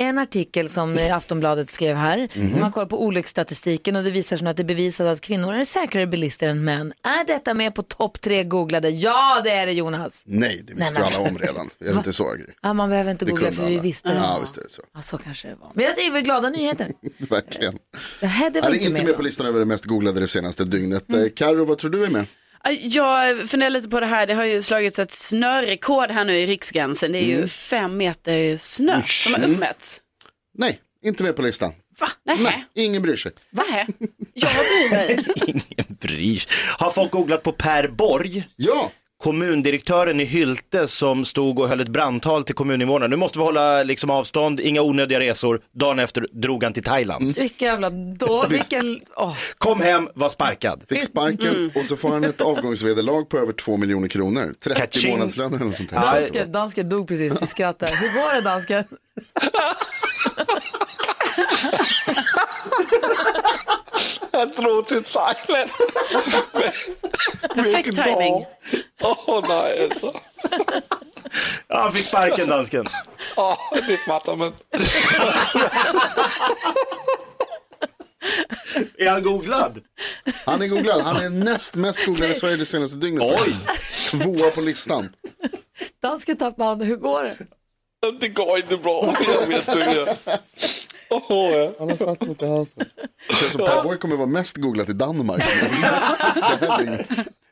En artikel som Aftonbladet skrev här. Man kollar på olycksstatistiken och det visar sig att det bevisat att kvinnor är säkrare bilister än män. Är detta med på topp 3 googlade? Ja, det är det, Jonas. Nej, det visste ju alla om redan. Är det inte så? Ja, man behöver inte googla för vi visste det. Ja, visst är det så. Ja, så kanske det var. Men jag är väl glada nyheter. Verkligen. Det är inte med på listan över det mest googlade det senaste dygnet. Karo, vad tror du är med? Jag funderar lite på det här. Det har ju slagits ett snörekord här nu i Riksgränsen. Det är ju 5 meter snö som har uppmätts. Nej, inte med på listan. Va? Nej, ingen bryr sig. Va? Jag bryr mig. Ingen bryr sig. Har folk googlat på Per Borg? Ja. Kommundirektören i Hylte som stod och höll ett brandtal till kommuninvånarna. Nu måste vi hålla liksom avstånd, inga onödiga resor. Dagen efter drog han till Thailand. Vilken jävla dag. Kom hem, var sparkad. Fick sparken och så får han ett avgångsvederlag på över 2 miljoner kronor. 30 månadslöner eller sånt här. Dansken dog precis i skrattet. Hur var det, dansken? Jag drog till Thailand. Perfekt timing. Nej alltså. Jag fick sparken, dansken. Det fattar man. Är han googlad? Han är googlad, han är näst mest googlad i Sverige det senaste dygnet. Oj. 2 på listan. Dansken tappar han, hur går det? Det går inte bra, jag vet inte. Han har satt mot det här så. Det känns som Per Borg kommer vara mest googlat i Danmark.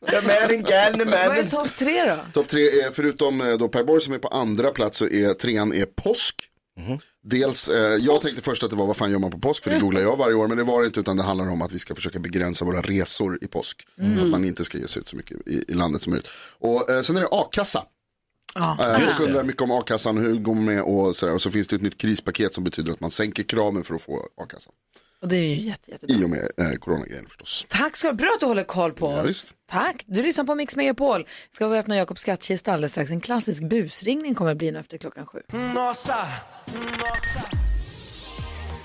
Vad är topp 3 då? Topp 3 är, förutom då Per Borg som är på andra plats, så är 3an är påsk. Dels, jag tänkte först att det var vad fan gör man på påsk, för det googlar jag varje år, men det var det inte, utan det handlar om att vi ska försöka begränsa våra resor i påsk. Att man inte ska ge sig ut så mycket i landet som möjligt. Och sen är det a-kassa. Jag undrar mycket om a-kassan, hur går med och sådär. Och så finns det ett nytt krispaket som betyder att man sänker kraven för att få a-kassan. Och det är ju jättebra. I och med coronagrejen förstås. Tack ska du ha, bra att du håller koll på oss. Visst. Tack, du lyssnar på Mix Megapol. Ska vi öppna Jakobs skattkista alldeles strax. En klassisk busringning kommer bli nu efter klockan 7.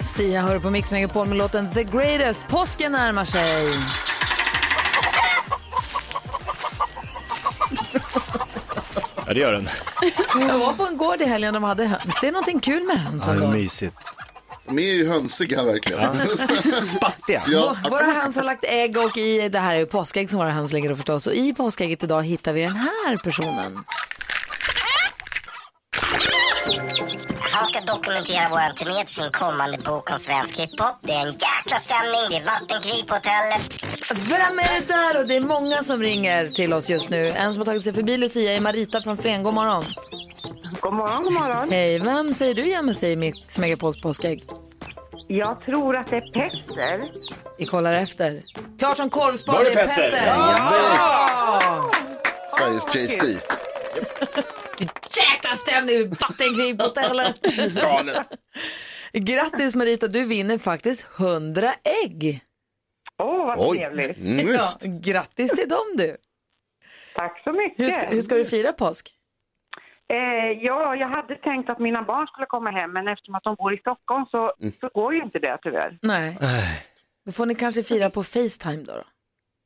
Sia hör på Mix Megapol med låten The Greatest. Påsken närmar sig. Ja, det gör den. Jag var på en gård i helgen, de hade höns. Det är någonting kul med höns. Ja, det är mysigt. De är ju hönsiga verkligen. Spattiga. Våra höns har lagt ägg, och i det här är påskägg som våra höns lägger förstås. Och i påskägget idag hittar vi den här personen. Han ska dokumentera våran turné till sin kommande bok om svensk hiphop. Det är en jäkla stämning, det är vattenkrig på hotellet. Vem är det där? Och det är många som ringer till oss just nu. En som har tagit sig förbi Lucia är Marita från Flen. God morgon. God morgon, god morgon. Hej, vem säger du gömmer sig i Mix Megapols påskägg? Jag tror att det är Petter. Vi kollar efter. Klart som korvspad, det är Petter. Ja! Sveriges JC. Jäkla stämning i vattenkrig på hotellet. Grattis Marita, du vinner faktiskt 100 ägg. Vad trevligt. Grattis till dem du. Tack så mycket. Hur ska du fira påsk? Jag hade tänkt att mina barn skulle komma hem, men eftersom att de bor i Stockholm så går ju inte det tyvärr. Nej. Då får ni kanske fira på FaceTime då?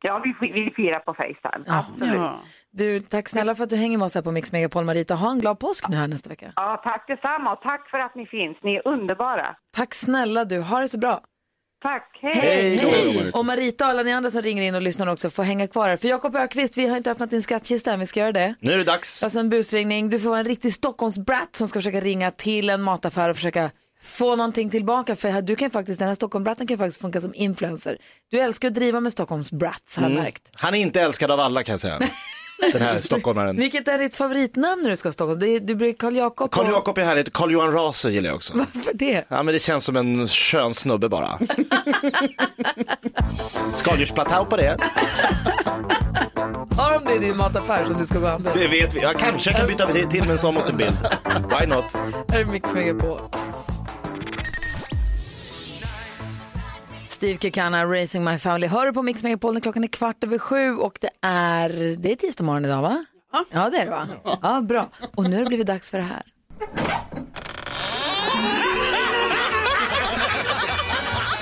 Ja, vi firar på FaceTime. Ja. Absolut. Ja. Du, tack snälla för att du hänger med oss här på Mix Megapol, Marita. Ha en glad påsk nu här nästa vecka. Ja, tack detsamma och tack för att ni finns. Ni är underbara. Tack snälla du. Ha det så bra. Tack, hej. Och Marita och alla ni andra som ringer in och lyssnar också får hänga kvar här. För Jakob Ökvist, vi har inte öppnat din skattkista än, vi ska göra det. Nu är det dags. Alltså en busringning, du får vara en riktig Stockholmsbrat som ska försöka ringa till en mataffär och försöka få någonting tillbaka. För du kan faktiskt, den här Stockholmsbratten kan faktiskt funka som influencer. Du älskar att driva med Stockholmsbrats, har jag märkt. Han är inte älskad av alla kan jag säga. den här stockholmaren. Vilket är ditt favoritnamn när du ska Stockholm? Du blir Karl Jakob. Karl Jakob är härligt. Karl Johan Raser gillar jag också. Varför det? Ja, men det känns som en skön snubbe bara. Skaldjursplatå på det. Har de det i din mataffär som du ska gå handla? Det vet vi. Jag kanske kan byta till med en sån mot en bild. Why not? Här är Mix Megapol. Steve Kekana, Raising My Family. Hör på Mix Megapol när klockan är 19:15 och det är tisdag morgon idag, va? Ja. Ja, det är det, va? Ja, bra. Och nu har det blivit dags för det här.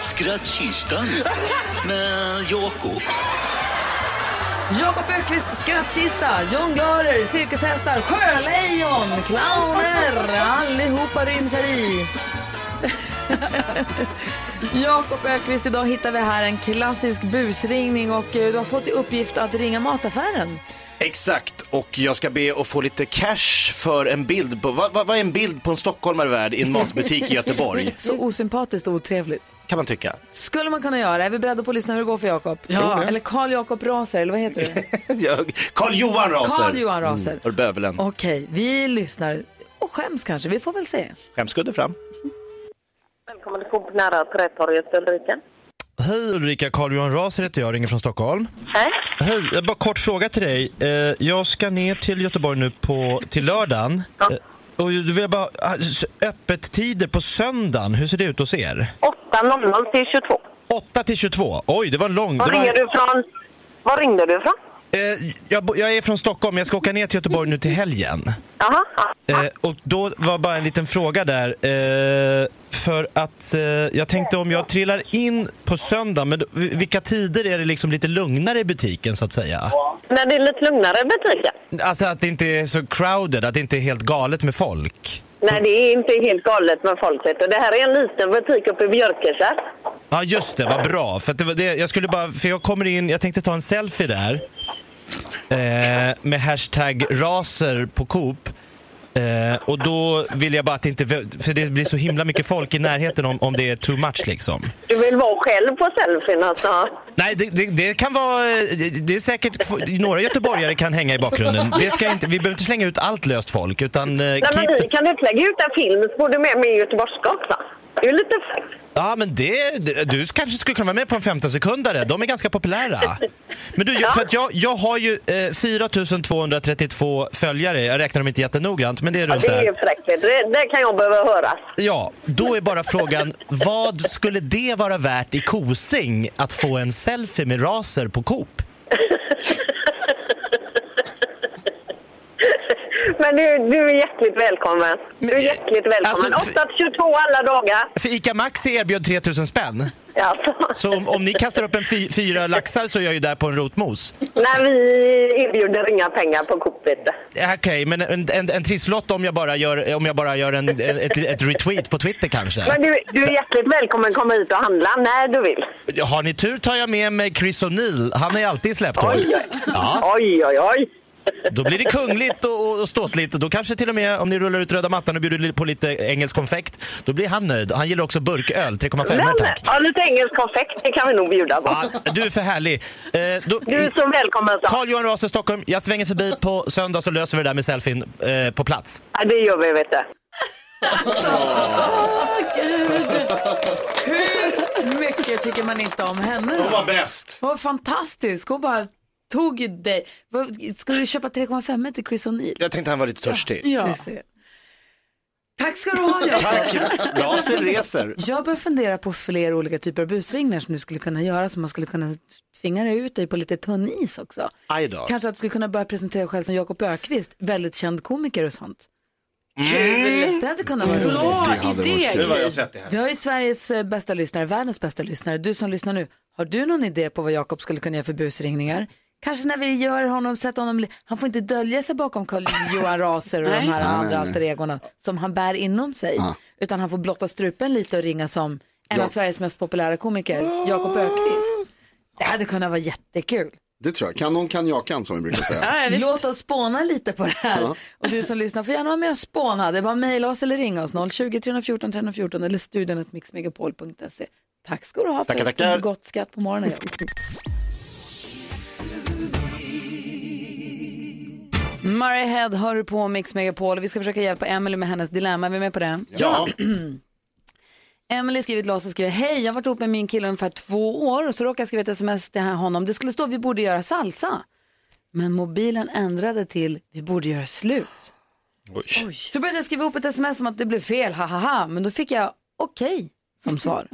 Skrattkistan med Jakob. Jakob Ökvist, skrattkista, jonglarer, cirkushästar, sjölejon, clowner, allihopa ryms här i. Jakob Ökvist, idag hittar vi här en klassisk busringning och du har fått i uppgift att ringa mataffären. Exakt, och jag ska be att få lite cash för en bild på, vad är en bild på en stockholmare värd i en matbutik i Göteborg? Så osympatiskt och otrevligt, kan man tycka. Skulle man kunna göra, är vi beredda på att lyssna hur det går för Jakob? Ja. Eller Karl Jakob Raser, eller vad heter du? Karl Johan Raser. Karl Johan Raser. Bövelen. Okej, vi lyssnar och skäms kanske, vi får väl se. Skämskudde fram. Välkommen till Coop nära Trätorget, Ulrika. Hej Ulrika, Karl Johan Raser heter jag, ringer från Stockholm. Hej. Hej, jag bara kort fråga till dig. Jag ska ner till Göteborg nu till lördagen. Ja. Och du vill bara öppettider på söndagen. Hur ser det ut hos er? 8:00 till 22. 8 till 22. Oj, det var långt. Var ringde du ifrån? Jag är från Stockholm, jag ska åka ner till Göteborg nu till helgen. Aha, aha. Och då var bara en liten fråga där. För att jag tänkte om jag trillar in på söndag, men vilka tider är det liksom lite lugnare i butiken så att säga? När det är lite lugnare i butiken. Alltså att det inte är så crowded, att det inte är helt galet med folk. Nej, det är inte helt galet med folk. Och det här är en liten butik uppe i Björkeskär. Ja, just det, vad bra. För, att det var det, jag skulle bara, för jag kommer in, jag tänkte ta en selfie där. Med hashtag raser på Coop. Och då vill jag bara att inte, för det blir så himla mycket folk i närheten om det är too much liksom. Du vill vara själv på selfien alltså? Nej, det kan vara, det är säkert några göteborgare kan hänga i bakgrunden. Det ska inte, vi behöver inte slänga ut allt löst folk utan. Nej, men vi kan inte lägga ut en film så borde med mig i göteborgska också. Det är lite fakt. Ja, men du kanske skulle kunna vara med på en 15-sekundare. De är ganska populära. Men du, för att jag har ju 4232 följare. Jag räknar dem inte jättenoggrant, men det är runt där. Det är fräckt. Det kan jag behöva höra. Ja, då är bara frågan, vad skulle det vara värt i Kosing att få en selfie med raser på Coop? Men du är hjärtligt välkommen. Du är hjärtligt välkommen. Alltså, 8-22 alla dagar. För ICA Max erbjöd 3000 spänn. Ja. Så om ni kastar upp en fyra laxar så är jag ju där på en rotmos. Nej, vi erbjuder inga pengar på Coopet. Okej, men en trisslott om jag bara gör ett retweet på Twitter kanske. Men du är hjärtligt välkommen komma ut och handla när du vill. Har ni tur tar jag med mig Chris O'Neill. Han är alltid släpphåll. Oj, oj, ja. Oj. Då blir det kungligt och ståtligt. Då kanske till och med om ni rullar ut röda mattan och bjuder på lite engelsk konfekt, då blir han nöjd. Han gillar också burköl, 3,5 här, tack. Ja, lite engelsk konfekt, det kan vi nog bjuda på. Ja, du är för härlig. Du är så välkommen. Karl Johan Raser, Stockholm. Jag svänger förbi på söndag så löser vi det där med selfien på plats. Ja, det gör vi, vet du. Gud. Hur mycket tycker man inte om henne? Hon var bäst. Hon var fantastisk. Hon bara tog ju dig. Skulle du köpa 3,5 till Chris O'Neill? Jag tänkte han var lite törstig. Ja. Tack ska du ha. Tack. Raser reser. Jag börjar fundera på fler olika typer av busringningar som du skulle kunna göra, som man skulle kunna tvinga dig ut dig på lite tunn is också. Kanske att du skulle kunna börja presentera själv som Jakob Ökvist, väldigt känd komiker och sånt. Kul! Det hade kunnat vara roligt. Idé. Vi har ju Sveriges bästa lyssnare, världens bästa lyssnare. Du som lyssnar nu, har du någon idé på vad Jakob skulle kunna göra för busringningar? Kanske när vi gör honom, sätter honom... Han får inte dölja sig bakom Karl Johan Raser och de här andra alter egorna som han bär inom sig. Ah. Utan han får blotta strupen lite och ringa som en av Sveriges mest populära komiker, Jakob Ökvist. Det hade kunnat vara jättekul. Det tror jag. Kan någon kan jag kan, som vi brukar säga. Ja, låt oss spåna lite på det här. Ja. Och du som lyssnar får gärna vara med och spåna. Det är bara mejla oss eller ringa oss 020-314-314 eller studion@mixmegapol.se. Tack ska du ha för ett gott skatt på morgonen. Murray Head hör du på Mix Megapol. Vi ska försöka hjälpa Emily med hennes dilemma. Är vi med på det? Ja. Emily skrivit lås och skriver: hej, jag har varit ihop med min kille ungefär 2 år och så råkade jag skriva ett sms till honom. Det skulle stå vi borde göra salsa. Men mobilen ändrade till vi borde göra slut. Oj. Så började jag skriva upp ett sms om att det blev fel, hahaha. Men då fick jag okej som svar.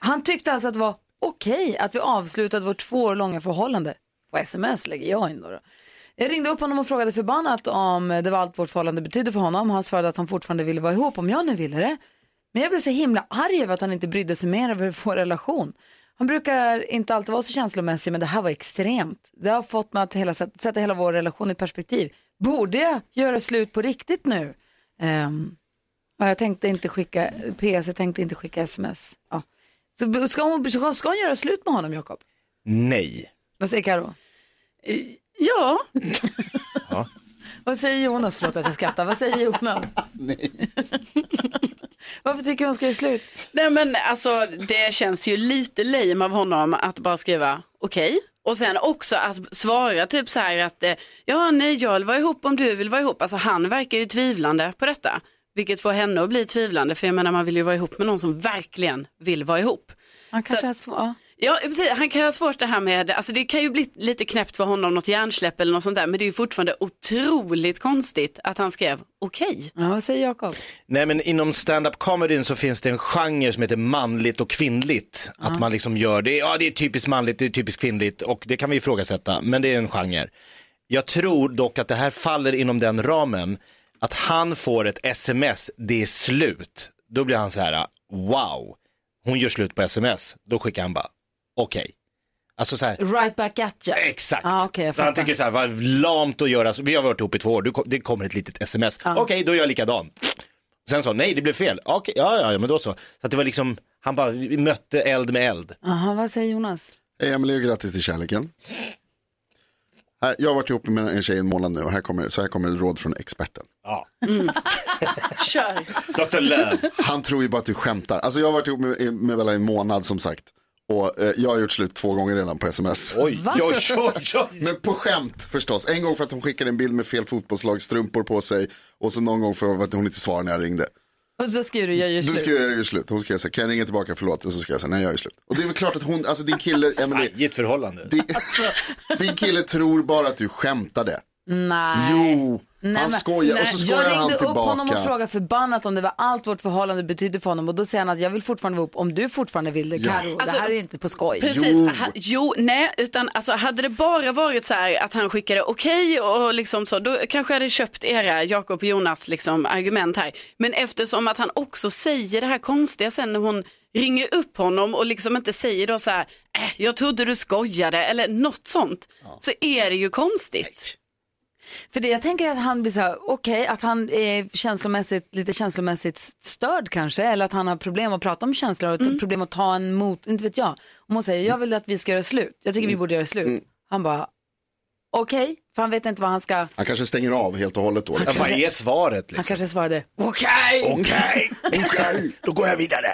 Han tyckte alltså att det var okej att vi avslutade vårt 2 år långa förhållande. På sms lägger jag in då. Jag ringde upp honom och frågade förbannat om det var allt vårt förhållande betydde för honom. Han svarade att han fortfarande ville vara ihop om jag nu ville det. Men jag blev så himla arg över att han inte brydde sig mer över vår relation. Han brukar inte alltid vara så känslomässig, men det här var extremt. Det har fått mig att sätta hela vår relation i perspektiv. Borde jag göra slut på riktigt nu? Jag tänkte inte skicka PS, jag tänkte inte skicka sms. Ja. Så ska hon göra slut med honom, Jakob? Nej. Vad säger Karo? Ja. Ja. Vad säger Jonas? Förlåt att jag skrattar. Vad säger Jonas? Nej. Varför tycker hon ska göra slut? Nej, men alltså det känns ju lite lame av honom att bara skriva okej. Och sen också att svara typ så här att ja, nej, jag vill vara ihop om du vill vara ihop. Alltså han verkar ju tvivlande på detta. Vilket får henne att bli tvivlande. För jag menar, man vill ju vara ihop med någon som verkligen vill vara ihop. Han kanske så. Ja, han kan ju ha svårt det här med, alltså det kan ju bli lite knäppt för honom, något hjärnsläpp eller något sånt där, men det är ju fortfarande otroligt konstigt att han skrev okej. Ja, vad säger Jakob? Nej, men inom stand-up-comedyn så finns det en genre som heter manligt och kvinnligt. Ja. Att man liksom gör det, ja det är typiskt manligt, det är typiskt kvinnligt och det kan vi ifrågasätta, men det är en genre. Jag tror dock att det här faller inom den ramen att han får ett sms, det är slut. Då blir han så här, wow, hon gör slut på sms. Då skickar han bara okej. Alltså så här, right back at you. Exakt. Ah, okay, han tycker så här, vad lamt att göra. Vi har varit ihop i 2 år. Det kommer ett litet sms. Ah. Okej, då gör jag likadan. Sen så, nej, det blev fel. Okej, ja, men då så. Så att det var liksom, han bara mötte eld med eld. Aha, vad säger Jonas? Hej Emily, grattis till kärleken. Här, jag har varit ihop med en tjej en månad nu och här kommer ett råd från experten. Ja. Mm. Kör. Dr. Löv. Han tror ju bara att du skämtar. Alltså jag har varit ihop med Bella en månad som sagt. Och jag har gjort slut 2 gånger redan på sms. Oj, oj. Men på skämt förstås. En gång för att hon skickade en bild med fel fotbollslagsstrumpor på sig. Och så någon gång för att hon inte svarade när jag ringde. Och så skriver du, jag gör slut. Då skriver jag gör slut. Hon skrev så här, kan jag ringa tillbaka, förlåt. Och så skrev jag så här, nej jag gör slut. Och det är väl klart att hon, alltså din kille Emily, svajigt förhållande. Din kille tror bara att du skämtade. Nej. Jo. Nej, han skojar, nej. Och så skojar han tillbaka. Jag ringde upp honom och frågade förbannat om det var allt vårt förhållande betydde för honom. Och då säger han att jag vill fortfarande vara upp om du fortfarande vill det, Karo. Ja. Alltså, det här är inte på skoj. Precis, nej. Utan alltså, hade det bara varit så här att han skickade okej och liksom så, då kanske jag hade köpt era Jakob och Jonas liksom, argument här. Men eftersom att han också säger det här konstiga sen när hon ringer upp honom och liksom inte säger då så här, jag trodde du skojade eller något sånt, ja. Så är det ju konstigt. Nej. För det jag tänker att han blir så här, okej, att han är lite känslomässigt störd kanske, eller att han har problem att prata om känslor och problem att ta en mot, inte vet jag. Om hon säger, jag vill att vi ska göra slut, jag tycker vi borde göra slut. Han bara, okej, för han vet inte vad han ska. Han kanske stänger av helt och hållet då. Vad är svaret? Liksom? Han kanske svarade, okej, då går jag vidare.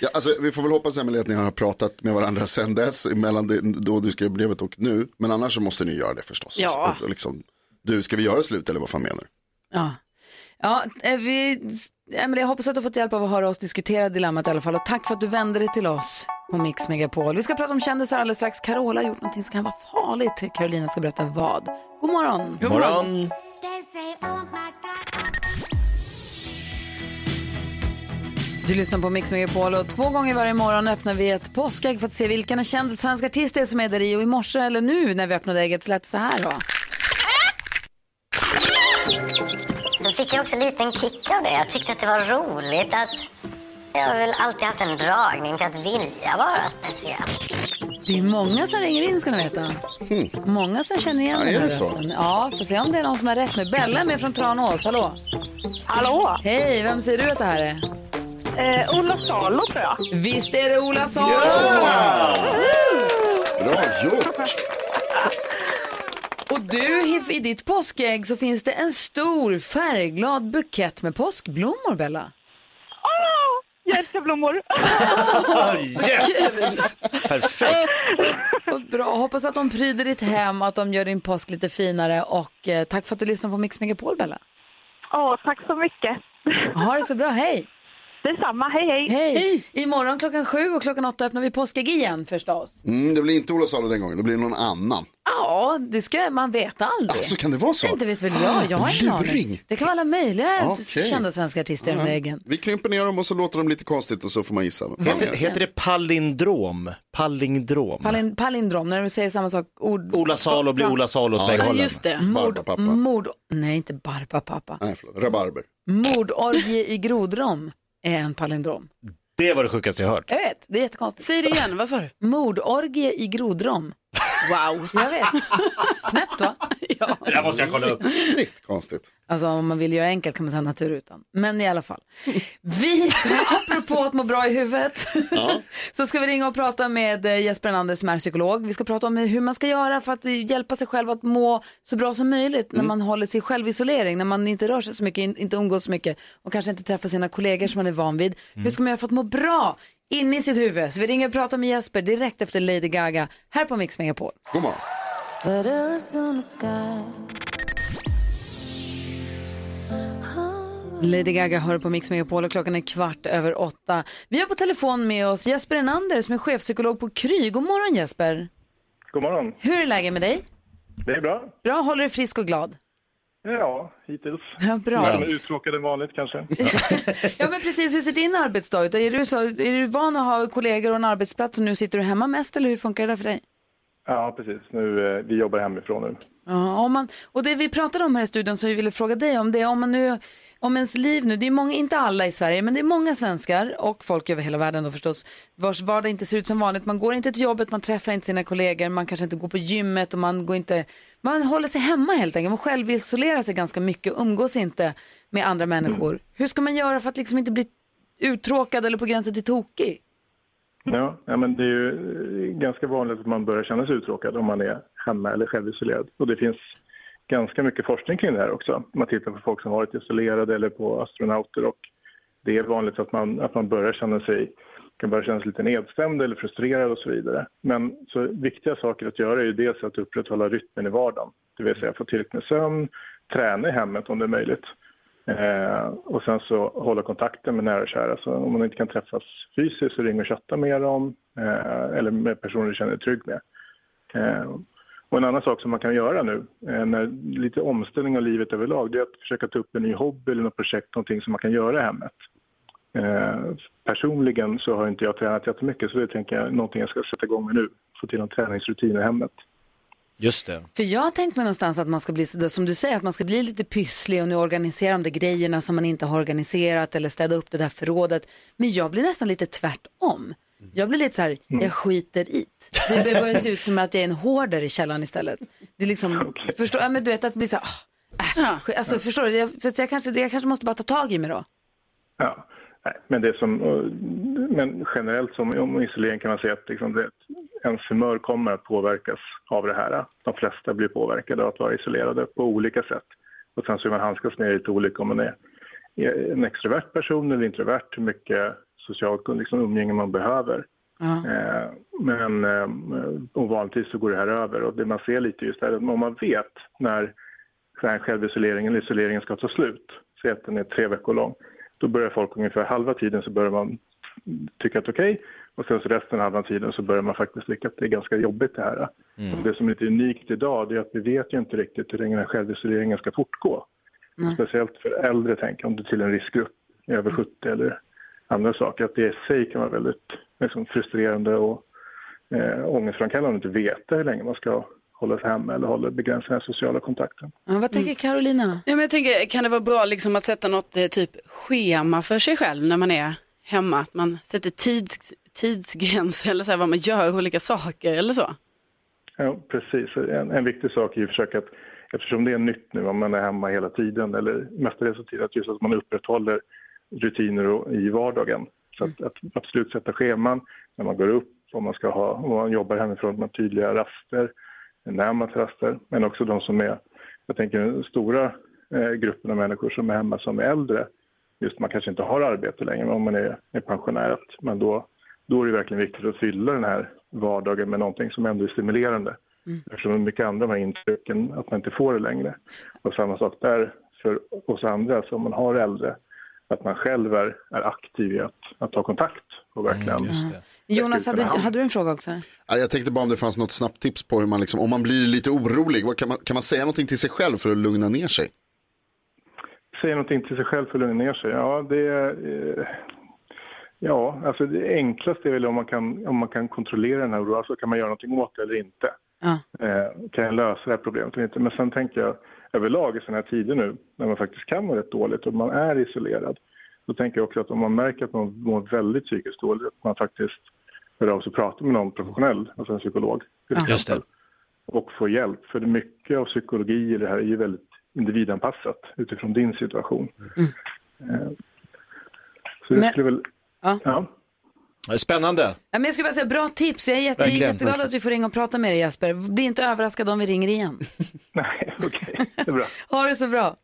Ja, alltså, vi får väl hoppas Emily att ni har pratat med varandra sen dess, mellan det, då du skrev brevet och nu. Men annars så måste ni göra det förstås. Ja. Och liksom, du, ska vi göra slut eller vad fan menar du? Ja, Emily, jag hoppas att du har fått hjälp av att höra oss diskutera dilemmat i alla fall. Och tack för att du vände dig till oss på Mix Megapol. Vi ska prata om kändisar alldeles strax. Carola har gjort någonting som kan vara farligt. Karolina ska berätta vad. God morgon! God morgon! Du lyssnar på Mix Megapol och 2 gånger varje morgon öppnar vi ett påskägg för att se vilken känd svensk artist det är som är där i. Och i morse eller nu när vi öppnade ägget så lät det så här då. Så fick jag också en liten kick av det. Jag tyckte att det var roligt att jag väl alltid haft en dragning till att vilja vara speciell. Det är många som ringer in, ska ni veta. Många som känner igen den här rösten. Ja, får se om det är någon som har rätt nu. Bella är med från Tranås, hallå. Hallå. Hej, vem säger du att det här är? Ola Salo, tror jag. Visst är det Ola Salo! Yeah! Bra gjort! Och du, i ditt påskägg så finns det en stor färgglad bukett med påskblommor, Bella. Ja, älskar blommor. Yes! Perfekt! Bra, hoppas att de pryder ditt hem, att de gör din påsk lite finare. Och tack för att du lyssnade på Mix Megapol, Bella. Åh, tack så mycket. Ha det så bra, hej! Detsamma, hej hej. Hej. Imorgon klockan 7 och klockan 8 öppnar vi påskägg igen förstås. Det blir inte Ola Salo den gången, det blir någon annan. Ja, det ska man veta aldrig. Alltså kan det vara så? Inte vet väl jag har ingen aning. Det kan vara alla möjliga kända svenska artister i vägen. Vi krymper ner dem och så låter dem lite konstigt och så får man gissa. Heter det palindrom? Palindrom, när du säger samma sak. Ord... Ola Salo blir Ola Salo åt bägge hållen. Just det. Mord... Nej, inte barbapappa. Nej, förlåt. Rabarber. Mordorgie i Grodrom är en palindrom. Det var det sjukaste jag hört. Jag vet, det är jättekonstigt. Säg det igen, vad sa du? Mordorgie i Grodrom. Wow, jag vet. Knäppt va? Ja. Det där måste jag kolla upp. Riktigt konstigt. Alltså om man vill göra enkelt kan man säga natur utan. Men i alla fall. Vi, apropå att må bra i huvudet, så ska vi ringa och prata med Jesper Enander som är psykolog. Vi ska prata om hur man ska göra för att hjälpa sig själv att må så bra som möjligt när man håller sig själv i isolering, när man inte rör sig så mycket, inte umgås så mycket och kanske inte träffar sina kollegor som man är van vid. Hur ska man göra för att må bra in i sitt huvud? Så vi ringer och pratar med Jesper direkt efter Lady Gaga här på Mix Megapol. God morgon. Lady Gaga hör på Mix Megapol och klockan är 7:15. Vi har på telefon med oss Jesper Enander som är chefpsykolog på Kry. God morgon Jesper. God morgon. Hur är läget med dig? Det är bra. Bra, håller du frisk och glad? Ja, hittills. Ja, bra. Men uttråkad än vanligt kanske. Ja, men precis. Hur ser din arbetsdag ut? Är du van att ha kollegor och en arbetsplats och nu sitter du hemma mest eller hur funkar det för dig? Ja, precis. Nu, vi jobbar hemifrån nu. Ja, och det vi pratade om här i studion så vi ville fråga dig om det. Om ens liv nu, det är många, inte alla i Sverige, men det är många svenskar och folk över hela världen då förstås, vars vardag inte ser ut som vanligt. Man går inte till jobbet, man träffar inte sina kollegor, man kanske inte går på gymmet och man håller sig hemma helt enkelt. Man själv isolerar sig ganska mycket och umgås inte med andra människor. Hur ska man göra för att liksom inte bli uttråkad eller på gränsen till tokig? Ja, men det är ju ganska vanligt att man börjar känna sig uttråkad om man är hemma eller självisolerad. Och det finns ganska mycket forskning kring det här också. Man tittar på folk som varit isolerade eller på astronauter och det är vanligt att man kan börja känna sig lite nedstämd eller frustrerad och så vidare. Men så viktiga saker att göra är ju dels att upprätthålla rytmen i vardagen. Det vill säga få tillräckligt med sömn, träna i hemmet om det är möjligt. Och sen så hålla kontakten med nära och kära. Så om man inte kan träffas fysiskt så ring och chatta med dem eller med personer du känner dig trygg med. Och en annan sak som man kan göra nu när lite omställning av livet överlag, det är att försöka ta upp en ny hobby eller något projekt, någonting som man kan göra i hemmet. Personligen så har inte jag tränat jättemycket så det tänker jag någonting jag ska sätta igång med nu. Få till en träningsrutin i hemmet. Just det. För jag tänkte mig någonstans att man ska bli, som du säger, att man ska bli lite pysslig och nu organisera de där grejerna som man inte har organiserat eller städa upp det där förrådet. Men jag blir nästan lite tvärtom. Jag blir lite så här, jag skiter i det. Det börjar se ut som att jag är en hårdare i källaren istället. Det är liksom, okay. Förstår, ja, men du vet att bli så här, förstår du? Jag kanske måste bara ta tag i mig då. Ja, nej, men generellt som om isolering kan man säga att liksom det, ens humör kommer att påverkas av det här. De flesta blir påverkade av att vara isolerade på olika sätt. Och sen så hur man handskas med lite olika om man är en extrovert person eller introvert, hur mycket socialt liksom, umgänge man behöver. Men vanligtvis så går det här över. Och det man ser lite just är att om man vet när isoleringen ska ta slut, så att den är 3 veckor lång, då börjar folk ungefär halva tiden så börjar man tycka att okej. Och sen så resten av tiden så börjar man faktiskt tycka att det är ganska jobbigt det här. Mm. Det som är lite unikt idag det är att vi vet ju inte riktigt hur länge den här självisoleringen ska fortgå. Mm. Speciellt för äldre tänker om det till en riskgrupp över 70 eller andra saker. Att det i sig kan vara väldigt liksom, frustrerande och ångestframkallande om man inte vet hur länge man ska hålla sig hemma eller hålla begränsa den sociala kontakten. Ja, vad tänker Karolina? Ja, men jag tänker, kan det vara bra liksom, att sätta något typ schema för sig själv när man är hemma? Att man sätter tidsgräns eller så här, vad man gör olika saker eller så? Ja, precis. En viktig sak är ju att försöka att, eftersom det är nytt nu om man är hemma hela tiden eller mestadels så tid att just att man upprätthåller rutiner i vardagen. Så att absolut sätta scheman när man går upp, om man jobbar hemifrån med tydliga raster, när man tar raster. Men också de som är, jag tänker den stora gruppen av människor som är hemma som är äldre. just man kanske inte har arbete längre, men om man är pensionär. Men då är det verkligen viktigt att fylla den här vardagen med någonting som ändå är stimulerande. Mm. Eftersom mycket andra har intrycken att man inte får det längre. Och samma sak där för oss andra som man har äldre. Att man själv är aktiv i att ta kontakt och verkligen... Jonas, hade du en fråga också? Ja, jag tänkte bara om det fanns något snabbt tips på hur man liksom, om man blir lite orolig, vad kan man säga någonting till sig själv för att lugna ner sig? Säga någonting till sig själv för att lugna ner sig? Alltså det enklaste är väl om man kan kontrollera den här oron, så kan man göra någonting åt det eller inte. Kan jag lösa det här problemet eller inte? Men sen tänker jag överlag i sådana här tider nu när man faktiskt kan vara rätt dåligt och man är isolerad, då tänker jag också att om man märker att man mår väldigt psykiskt dåligt, att man faktiskt hör av sig och pratar med någon professionell, alltså en psykolog just det, och få hjälp. För det mycket av psykologi i det här är ju väldigt individanpassat utifrån din situation. Så det skulle väl... Ja. Spännande. Ja, men jag skulle bara säga, bra tips. Jag är jätteglad att vi får ringa och prata med dig, Jesper. Bli inte överraskad om vi ringer igen. Nej, okej. Det är bra. Ha det så bra.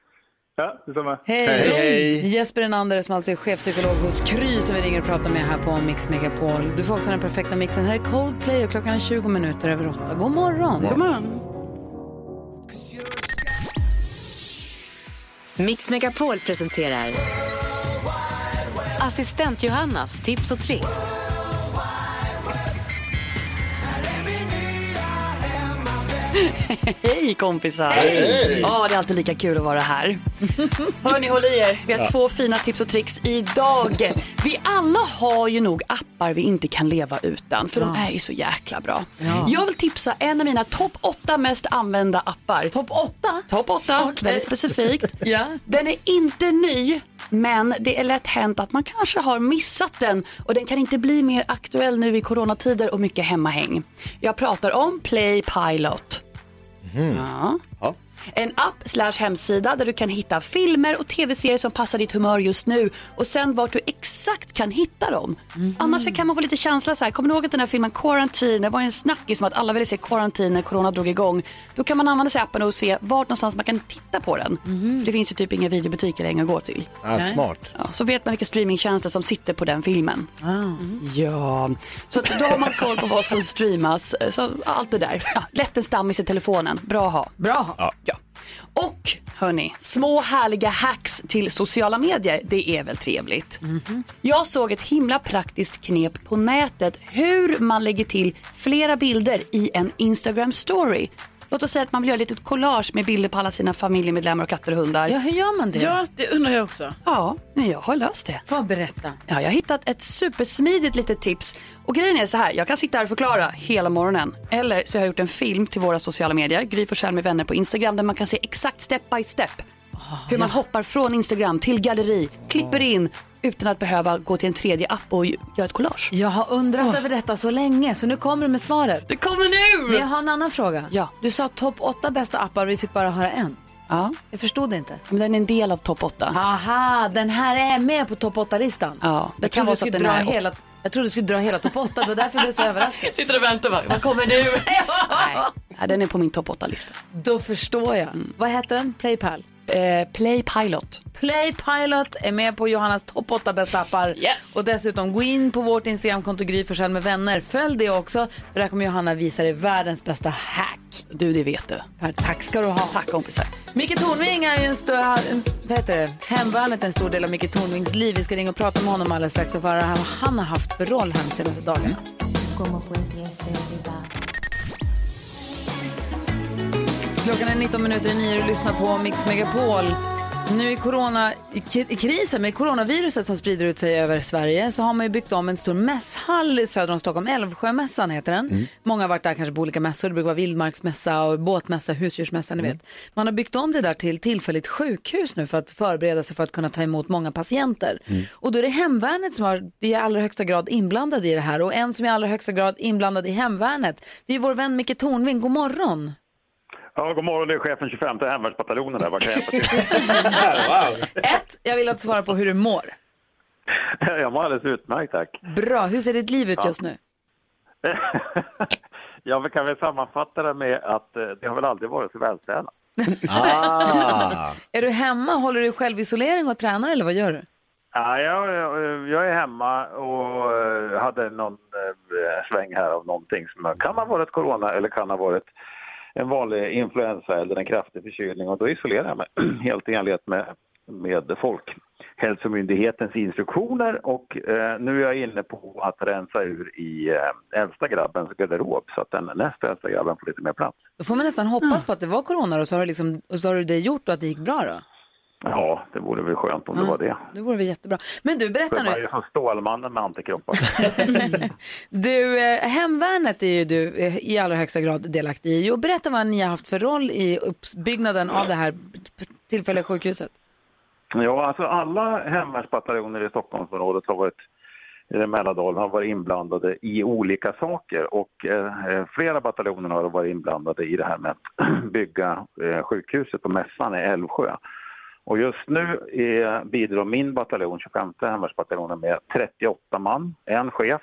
Ja, detsamma. Hej. Jesper Enander som alltså är chefpsykolog hos Kry som vi ringer och pratar med här på Mix Megapol. Du får också den perfekta mixen. Här är Coldplay och klockan är 20 minuter över 8. God morgon. God morgon. Mix Megapol presenterar Assistent Johannas tips och tricks. Hej kompisar. Det är alltid lika kul att vara här. Hörni, håll i er. Vi har två fina tips och tricks idag. Vi alla har ju nog appar vi inte kan leva utan, för de är ju så jäkla bra. Jag vill tipsa en av mina topp 8 mest använda appar. Topp 8? Topp 8, okay. Väldigt specifikt. Den är inte ny, men det är lätt hänt att man kanske har missat den, och den kan inte bli mer aktuell nu i coronatider och mycket hemmahäng. Jag pratar om Playpilot. En app/hemsida där du kan hitta filmer och tv-serier som passar ditt humör just nu, och sen vart du exakt kan hitta dem. Annars kan man få lite känsla så här. Kommer ni ihåg att den här filmen Quarantine, det var en snackis som att alla ville se Quarantine när corona drog igång. Då kan man använda sig appen och se vart någonstans man kan titta på den. För det finns ju typ inga videobutiker längre att gå till. Smart. Så vet man vilka streamingtjänster som sitter på den filmen. Så att då har man koll på vad som streamas. Så allt det där. Lätt en stammis i telefonen. Bra ha. Och hörni, små härliga hacks till sociala medier, det är väl trevligt. Jag såg ett himla praktiskt knep på nätet, hur man lägger till flera bilder i en Instagram story. Låt oss säga att man vill göra lite collage med bilder på alla sina familjemedlemmar och katter och hundar. Ja, hur gör man det? Ja, det undrar jag också. Ja, men jag har löst det. Får berätta. Ja, jag har hittat ett supersmidigt litet tips. Och grejen är så här, jag kan sitta här och förklara hela morgonen. Eller så har jag gjort en film till våra sociala medier, Gry Forssell med vänner på Instagram, där man kan se exakt step by step hur man hoppar från Instagram till galleri, klipper in utan att behöva gå till en tredje app och göra ett collage. Jag har undrat över detta så länge, så nu kommer du med svaret. Det kommer nu! Men jag har en annan fråga. Ja. Du sa topp 8 bästa appar, vi fick bara höra en. Ja. Jag förstod det inte. Men den är en del av topp 8. Aha, den här är med på topp 8-listan. Ja, det kan vara så att den här... Jag trodde du skulle dra hela topp 8, det var därför jag blev så överraskad. Sitter och väntar bara, vad kommer nu? Nej, den är på min topp 8-lista. Då förstår jag. Vad heter den? Playpal? Playpilot. Playpilot är med på Johannas topp 8 bästa appar. Yes. Och dessutom gå in på vårt Instagramkonto Gry Forssell med vänner. Följ det också, för där kommer Johanna visa dig världens bästa hack. Du, det vet du. Tack ska du ha. Tack kompisar. Mikkel Thornving är ju hemvärnet en stor del av Mikkel Thornvings liv. Vi ska ringa och prata med honom alldeles strax och höra vad han har haft för roll här de senaste dagarna. Klockan är 19 minuter i 9 och lyssnar på Mix Megapol. Nu i krisen med coronaviruset som sprider ut sig över Sverige, så har man ju byggt om en stor mässhall söder om Stockholm. Älvsjömässan heter den. Många har varit där kanske på olika mässor. Det brukar vara vildmarksmässa och båtmässa, husdjursmässa, ni vet. Man har byggt om det där till tillfälligt sjukhus nu för att förbereda sig för att kunna ta emot många patienter. Och då är det hemvärnet som är i allra högsta grad inblandad i det här. Och en som är i allra högsta grad inblandad i hemvärnet, det är vår vän Mikkel Thornving. God morgon! Ja, god morgon, det är chefen 25 till hemvärnsbataljonen där. Vad kan jag hjälpa till? 1. Jag vill att du svarar på hur du mår. Jag mår alldeles utmärkt, tack. Bra, hur ser ditt liv ut just nu? Jag kan väl sammanfatta det med att det har väl aldrig varit så vältränat. Är du hemma, håller du själv isolering och tränar eller vad gör du? Ja, jag är hemma och hade någon sväng här av någonting som kan ha varit corona eller kan ha varit en vanlig influensa eller en kraftig förkylning, och då isolerar jag mig helt i enlighet med Folkhälsomyndighetens instruktioner, och nu är jag inne på att rensa ur i äldsta grabbens garderob så att den nästa äldsta grabben får lite mer plats. Då får man nästan hoppas på att det var corona, och så har, liksom, och så har du det gjort och att det gick bra då? Ja, det vore väl skönt om det var det. Det vore väl jättebra. Men du, berätta nu. Det var ju som Stålmannen med antikroppar. Du, hemvärnet är ju du i allra högsta grad delaktig i. Och berätta vad ni har haft för roll i uppbyggnaden av det här tillfälliga sjukhuset. Ja, alltså alla hemvärnsbataljoner i Stockholmsområdet har varit, eller Mälardalen har varit inblandade i olika saker. Och flera bataljoner har varit inblandade i det här med att bygga sjukhuset på mässan i Älvsjö. Och just nu bidrar min bataljon, 25:e hemvärnsbataljonen, med 38 man, en chef,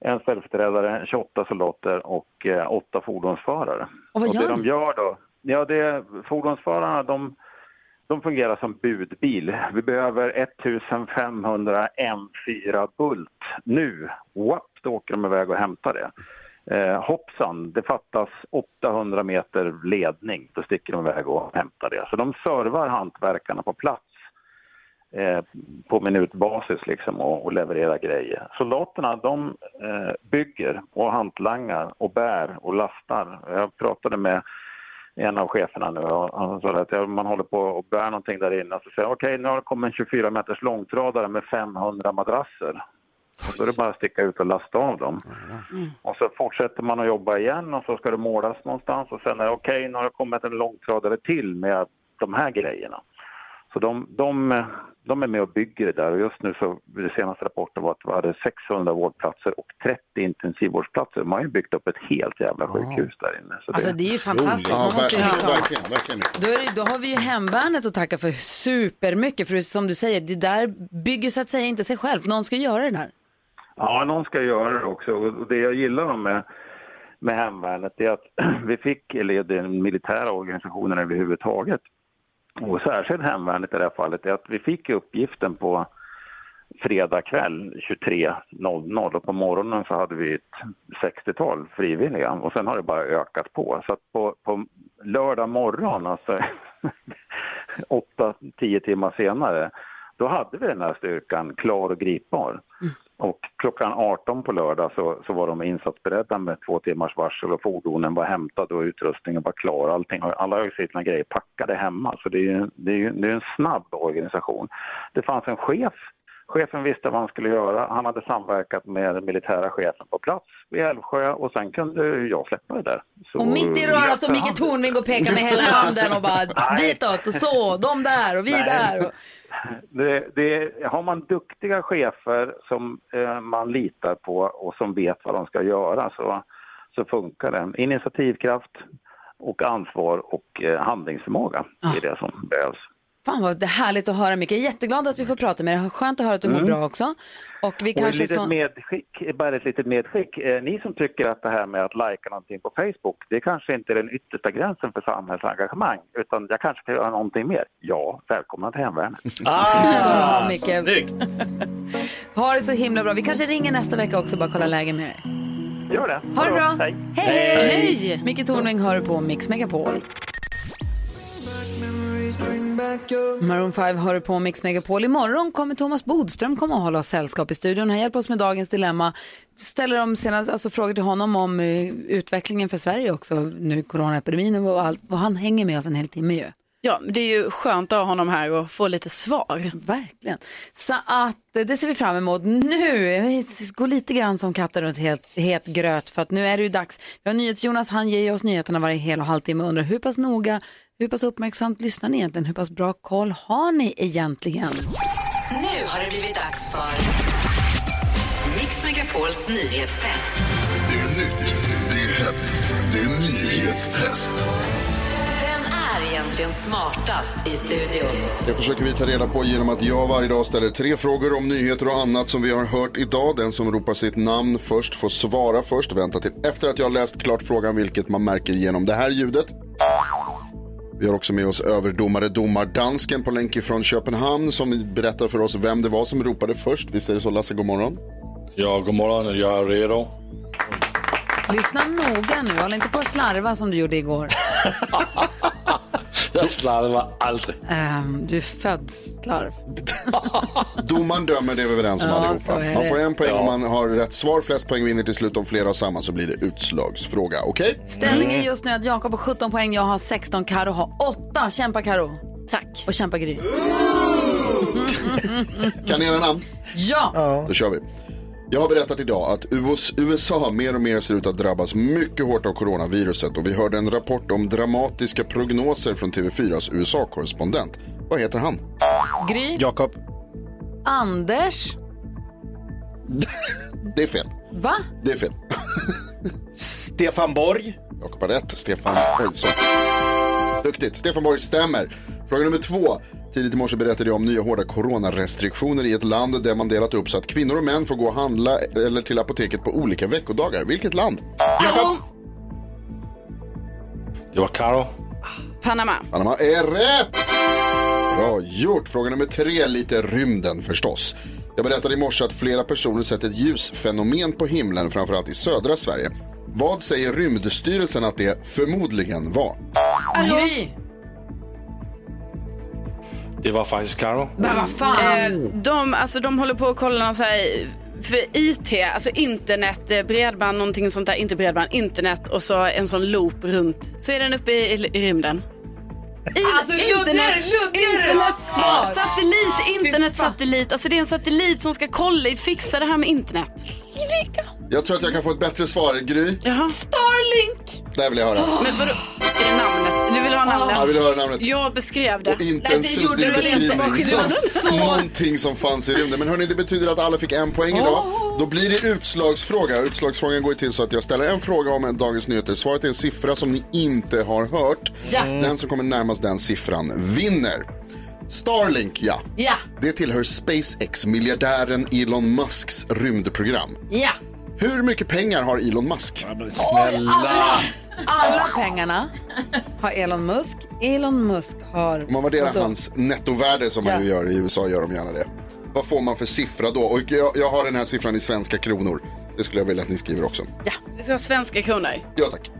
en ställföreträdare, 28 soldater och 8 fordonsförare. Och vad gör och det de gör då? Ja, fordonsförarna de fungerar som budbil. Vi behöver 1500 M4 Bult nu. What? Då åker de iväg och hämtar det. Hoppsan, det fattas 800 meter ledning, då sticker de iväg och hämtar det. Så de servar hantverkarna på plats på minutbasis liksom, och levererar grejer. Soldaterna, de bygger och hantlangar och bär och lastar. Jag pratade med en av cheferna nu, och han sa att man håller på och bär någonting där inne, så säger okej, nu har det kommit en 24 meters långtradare med 500 madrasser. Och då är det bara att sticka ut och lasta av dem. Och så fortsätter man att jobba igen, och så ska det målas någonstans, och sen är det okej, nu har det kommit en långtradare till med de här grejerna. Så de är med och bygger det där, och just nu så, den senaste rapporten var att vi hade 600 vårdplatser och 30 intensivvårdsplatser. Man har ju byggt upp ett helt jävla sjukhus där inne. Så alltså det är ju fantastiskt. Man måste verkligen. Då har vi ju hemvärnet att tacka för supermycket, för som du säger, det där bygger så att säga inte sig själv. Någon ska göra det här. Ja, någon ska göra det också. Och det jag gillar med hemvärnet är att vi fick, eller den militära organisationen överhuvudtaget, och särskilt hemvärnet i det här fallet, är att vi fick uppgiften på fredag kväll 23.00, och på morgonen så hade vi ett 60-tal frivilliga, och sen har det bara ökat på. Så att på lördag morgon, alltså 8-10 timmar senare, då hade vi den här styrkan klar och gripbar. Och klockan 18 på lördag så var de insatsberedda med 2 timmars varsel, och fordonen var hämtade och utrustningen var klar. Allting, alla har ju sina grejer packade hemma, så det är en snabb organisation. Det fanns en chef. Chefen visste vad han skulle göra. Han hade samverkat med den militära chefen på plats i Älvsjö, och sen kunde jag släppa det där. Så och mitt i röran står Mikkel Thornving och pekar med hela handen och bara ditåt och så, de där och vi där. Har man duktiga chefer som man litar på och som vet vad de ska göra, så funkar det. Initiativkraft och ansvar och handlingsförmåga är det som behövs. Fan vad det är härligt att höra, Micke. Jag är jätteglad att vi får prata med dig. Skönt att höra att du mår bra också. Och vi kanske ett litet medskick. Ni som tycker att det här med att likea någonting på Facebook, det är kanske inte den yttersta gränsen för samhällsengagemang, utan jag kanske kan göra någonting mer. Ja, välkomna till hemvärnet. Ah, snyggt! Ha det så himla bra. Vi kanske ringer nästa vecka också, bara kolla lägen med dig. Gör det. Ha det bra. Hej! Hej. Micke Thornving hör på Mix Megapol. Maroon 5 hör på Mix Megapol. Imorgon kommer Thomas Bodström komma och hålla oss sällskap i studion. Han hjälper oss med dagens dilemma. Ställer de senast, alltså frågor till honom om utvecklingen för Sverige också, nu coronaepidemin och allt. Och han hänger med oss en hel timme ju. Ja, det är ju skönt att ha honom här och få lite svar. Verkligen. Så att det ser vi fram emot. Nu går lite grann som katten runt het gröt, för att nu är det ju dags. Vi har Nyhets Jonas, han ger oss nyheterna varje hel och halvtimme och undrar hur pass noga, hur pass uppmärksamt lyssnar ni egentligen? Hur pass bra koll har ni egentligen? Nu har det blivit dags för Mix Megapols nyhetstest. Det är nytt, det är hett, det är nyhetstest. Är egentligen smartast i studion. Det försöker vi ta reda på genom att jag varje dag ställer 3 frågor om nyheter och annat som vi har hört idag. Den som ropar sitt namn först får svara först. Vänta till efter att jag har läst klart frågan, vilket man märker genom det här ljudet. Vi har också med oss överdomare Domardansken på länk från Köpenhamn som berättar för oss vem det var som ropade först. Visst är det så, Lasse? God morgon. Ja, god morgon. Jag är redo. Lyssna noga nu. Håll inte på att slarva som du gjorde igår. Jag slarvar aldrig. Du föds slarv. Domaren dömer, det är vi överens om allihopa. Man får en poäng om man har rätt svar. Flest poäng vinner till slut, om flera och samma så blir det utslagsfråga, okej? Okay? Ställningen just nu är att Jakob har 17 poäng, jag har 16, Karo har 8. Kämpa Karo. Tack. Och kämpa Gry. Kan ni era namn? Ja. Då kör vi. Jag har berättat idag att USA mer och mer ser ut att drabbas mycket hårt av coronaviruset, och vi hörde en rapport om dramatiska prognoser från TV4s USA-korrespondent. Vad heter han? Gry. Jakob. Anders. Det är fel. Va? Det är fel. Stefan Borg. Jakob har rätt. Stefan Borg. Så. Duktigt. Stefan Borg stämmer. Fråga nummer 2. Tidigt i morse berättade jag om nya hårda coronarestriktioner i ett land där man delat upp så att kvinnor och män får gå och handla eller till apoteket på olika veckodagar. Vilket land? Jakob! Det var Karo. Panama är rätt! Bra gjort. Fråga nummer 3, lite rymden förstås. Jag berättade i morse att flera personer sett ett ljusfenomen på himlen, framförallt i södra Sverige. Vad säger Rymdstyrelsen att det förmodligen var? Gry! Det var faktiskt Karo. Vad fan? De håller på att kolla någon så här, för IT, alltså internet, bredband, någonting sånt där, inte bredband, internet, och så en sån loop runt. Så är den uppe i rymden. Alltså internet, satellit, alltså det är en satellit som ska kolla, fixa det här med internet. Jag tror att jag kan få ett bättre svar, Gry. Jaha. Starlink. Där vill jag höra. Men vadå? Är det namnet? Du vill ha namnet? Jag vill höra namnet. Jag beskrev det. Och inte en suddig beskrivning. Någonting som fanns i rymden. Men hörni, det betyder att alla fick en poäng idag. Då blir det utslagsfråga. Utslagsfrågan går till så att jag ställer en fråga om en dagens nyheter. Svaret är en siffra som ni inte har hört. Den som kommer närmast den siffran vinner. Starlink, ja. Det tillhör SpaceX-miljardären Elon Musks rymdprogram. Ja. Hur mycket pengar har Elon Musk? Snälla. Alla pengarna har Elon Musk. Elon Musk har... Om man värderar hans nettovärde som man ju gör i USA, gör de gärna det. Vad får man för siffra då? Och jag har den här siffran i svenska kronor. Det skulle jag vilja att ni skriver också. Ja, vi ska ha svenska kronor. Ja, tack.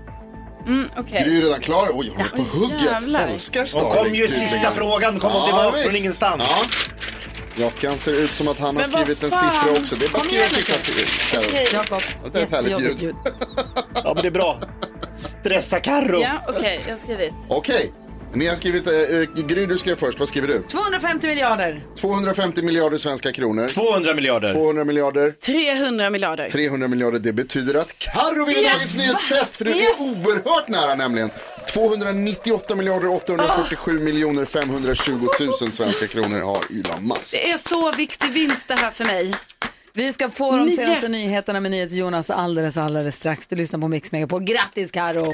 Okay. Du är redan klar. Oj, jag håller på hugget. Jävlar. Älskar Starlink. Kom ju sista frågan. Kom tillbaka från ingenstans. Jockan ser ut som att han har skrivit en siffra också. Det är bara skriva siffran. Okej, Jakob. Det är ett härligt ljud. Ja, men det är bra. Stressa Karro. Ja, okej, jag har skrivit. Okej. Ni har skrivit, Gry, du skrev först. Vad skriver du? 250 miljarder. 250 miljarder svenska kronor. 200 miljarder. 200 miljarder. 300 miljarder. 300 miljarder, det betyder att Karo vinner dagens nyhetstest, för det är oerhört nära nämligen. 298 miljarder 847 miljoner 520 000 svenska kronor har Elon Musk. Det är så viktig vinst det här för mig. Vi ska få de senaste nyheterna med Nyhets Jonas alldeles strax. Du lyssnar på Mix Megapol. Grattis Karo!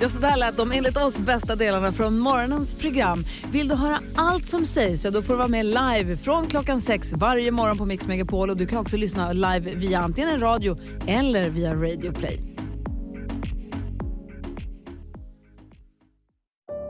Just det här lät de enligt oss bästa delarna från morgonens program. Vill du höra allt som sägs, då får du vara med live från klockan 6 varje morgon på Mix Megapol. Och du kan också lyssna live via antingen radio eller via Radio Play.